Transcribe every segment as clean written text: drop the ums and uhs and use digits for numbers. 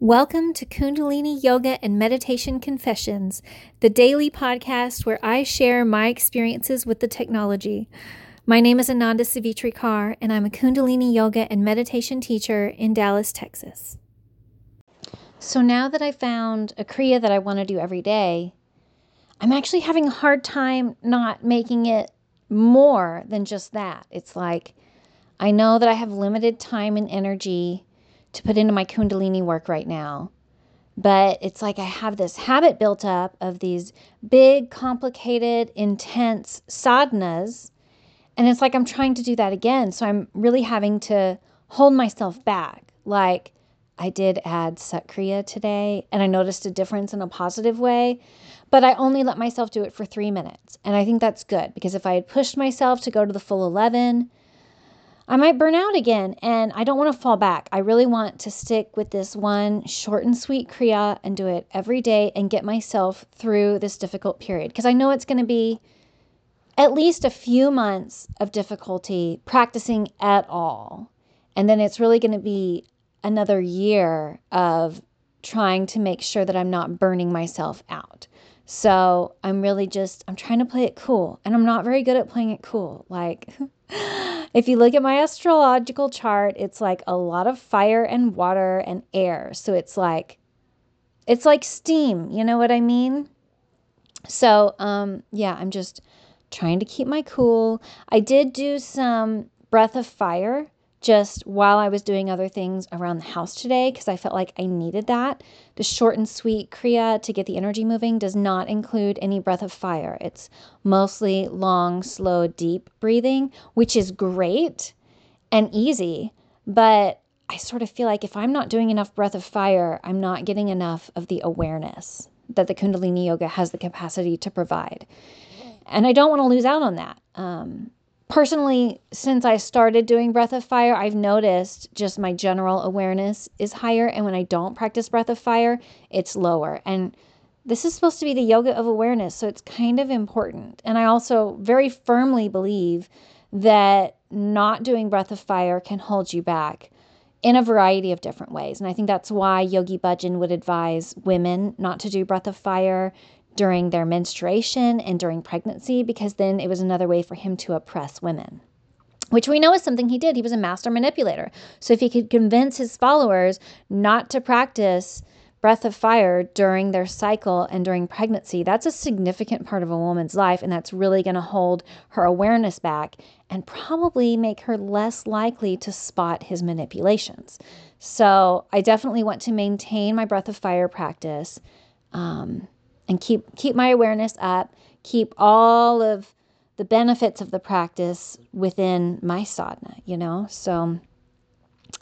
Welcome to Kundalini Yoga and Meditation Confessions, the daily podcast where I share my experiences with the technology. My name is Ananda Savitrikar, and I'm a Kundalini Yoga and Meditation teacher in Dallas, Texas. So now that I found a Kriya that I want to do every day, I'm actually having a hard time not making it more than just that. It's like, I know that I have limited time and energy to put into my Kundalini work right now. But it's like I have this habit built up of these big, complicated, intense sadhanas. And it's like I'm trying to do that again. So I'm really having to hold myself back. Like I did add Sat Kriya today and I noticed a difference in a positive way. But I only let myself do it for 3 minutes. And I think that's good because if I had pushed myself to go to the full 11, I might burn out again, and I don't want to fall back. I really want to stick with this one short and sweet Kriya and do it every day and get myself through this difficult period because I know it's going to be at least a few months of difficulty practicing at all. And then it's really going to be another year of trying to make sure that I'm not burning myself out. So I'm trying to play it cool, and I'm not very good at playing it cool. Like if you look at my astrological chart, it's like a lot of fire and water and air. So it's like steam, you know what I mean? So, I'm just trying to keep my cool. I did do some Breath of Fire just while I was doing other things around the house today because I felt like I needed that. The short and sweet Kriya to get the energy moving does not include any breath of fire. It's mostly long, slow, deep breathing, which is great and easy, but I sort of feel like if I'm not doing enough breath of fire, I'm not getting enough of the awareness that the Kundalini Yoga has the capacity to provide. And I don't want to lose out on that. Personally, since I started doing Breath of Fire, I've noticed just my general awareness is higher. And when I don't practice Breath of Fire, it's lower. And this is supposed to be the yoga of awareness. So it's kind of important. And I also very firmly believe that not doing Breath of Fire can hold you back in a variety of different ways. And I think that's why Yogi Bhajan would advise women not to do Breath of Fire during their menstruation and during pregnancy, because then it was another way for him to oppress women, which we know is something he did. He was a master manipulator. So if he could convince his followers not to practice breath of fire during their cycle and during pregnancy, that's a significant part of a woman's life, and that's really going to hold her awareness back and probably make her less likely to spot his manipulations. So I definitely want to maintain my breath of fire practice, and keep my awareness up, keep all of the benefits of the practice within my sadhana, you know? So,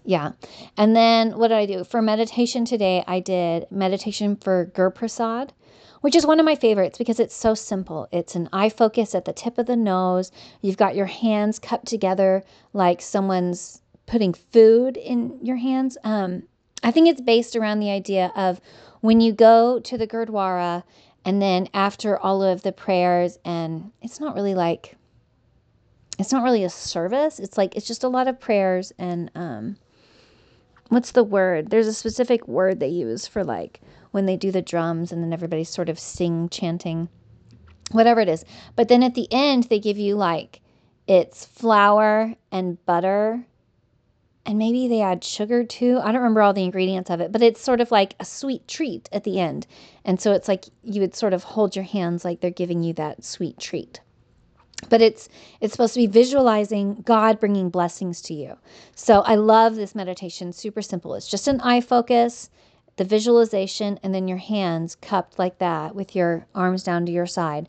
yeah. And then what did I do? For meditation today, I did meditation for Gur Prasad, which is one of my favorites because it's so simple. It's an eye focus at the tip of the nose. You've got your hands cupped together like someone's putting food in your hands. I think it's based around the idea of when you go to the Gurdwara and then after all of the prayers, and it's not really a service. It's like, it's just a lot of prayers and, what's the word? There's a specific word they use for like when they do the drums and then everybody sort of chanting, whatever it is. But then at the end, they give you like, it's flour and butter, and maybe they add sugar too. I don't remember all the ingredients of it, but it's sort of like a sweet treat at the end. And so it's like you would sort of hold your hands like they're giving you that sweet treat. But it's supposed to be visualizing God bringing blessings to you. So I love this meditation, super simple. It's just an eye focus, the visualization, and then your hands cupped like that with your arms down to your side.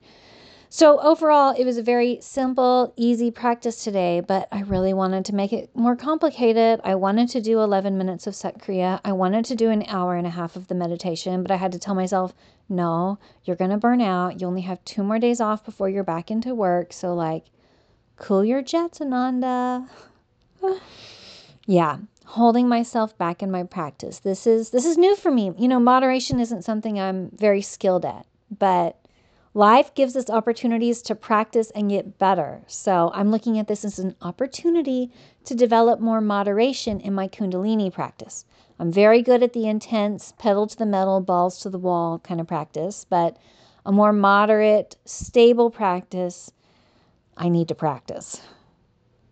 So overall, it was a very simple, easy practice today, but I really wanted to make it more complicated. I wanted to do 11 minutes of Sat Kriya. I wanted to do an hour and a half of the meditation, but I had to tell myself, no, you're going to burn out. You only have 2 more days off before you're back into work. So like, cool your jets, Ananda. Yeah, holding myself back in my practice. This is new for me. You know, moderation isn't something I'm very skilled at, but life gives us opportunities to practice and get better. So I'm looking at this as an opportunity to develop more moderation in my Kundalini practice. I'm very good at the intense, pedal to the metal, balls to the wall kind of practice, but a more moderate, stable practice I need to practice.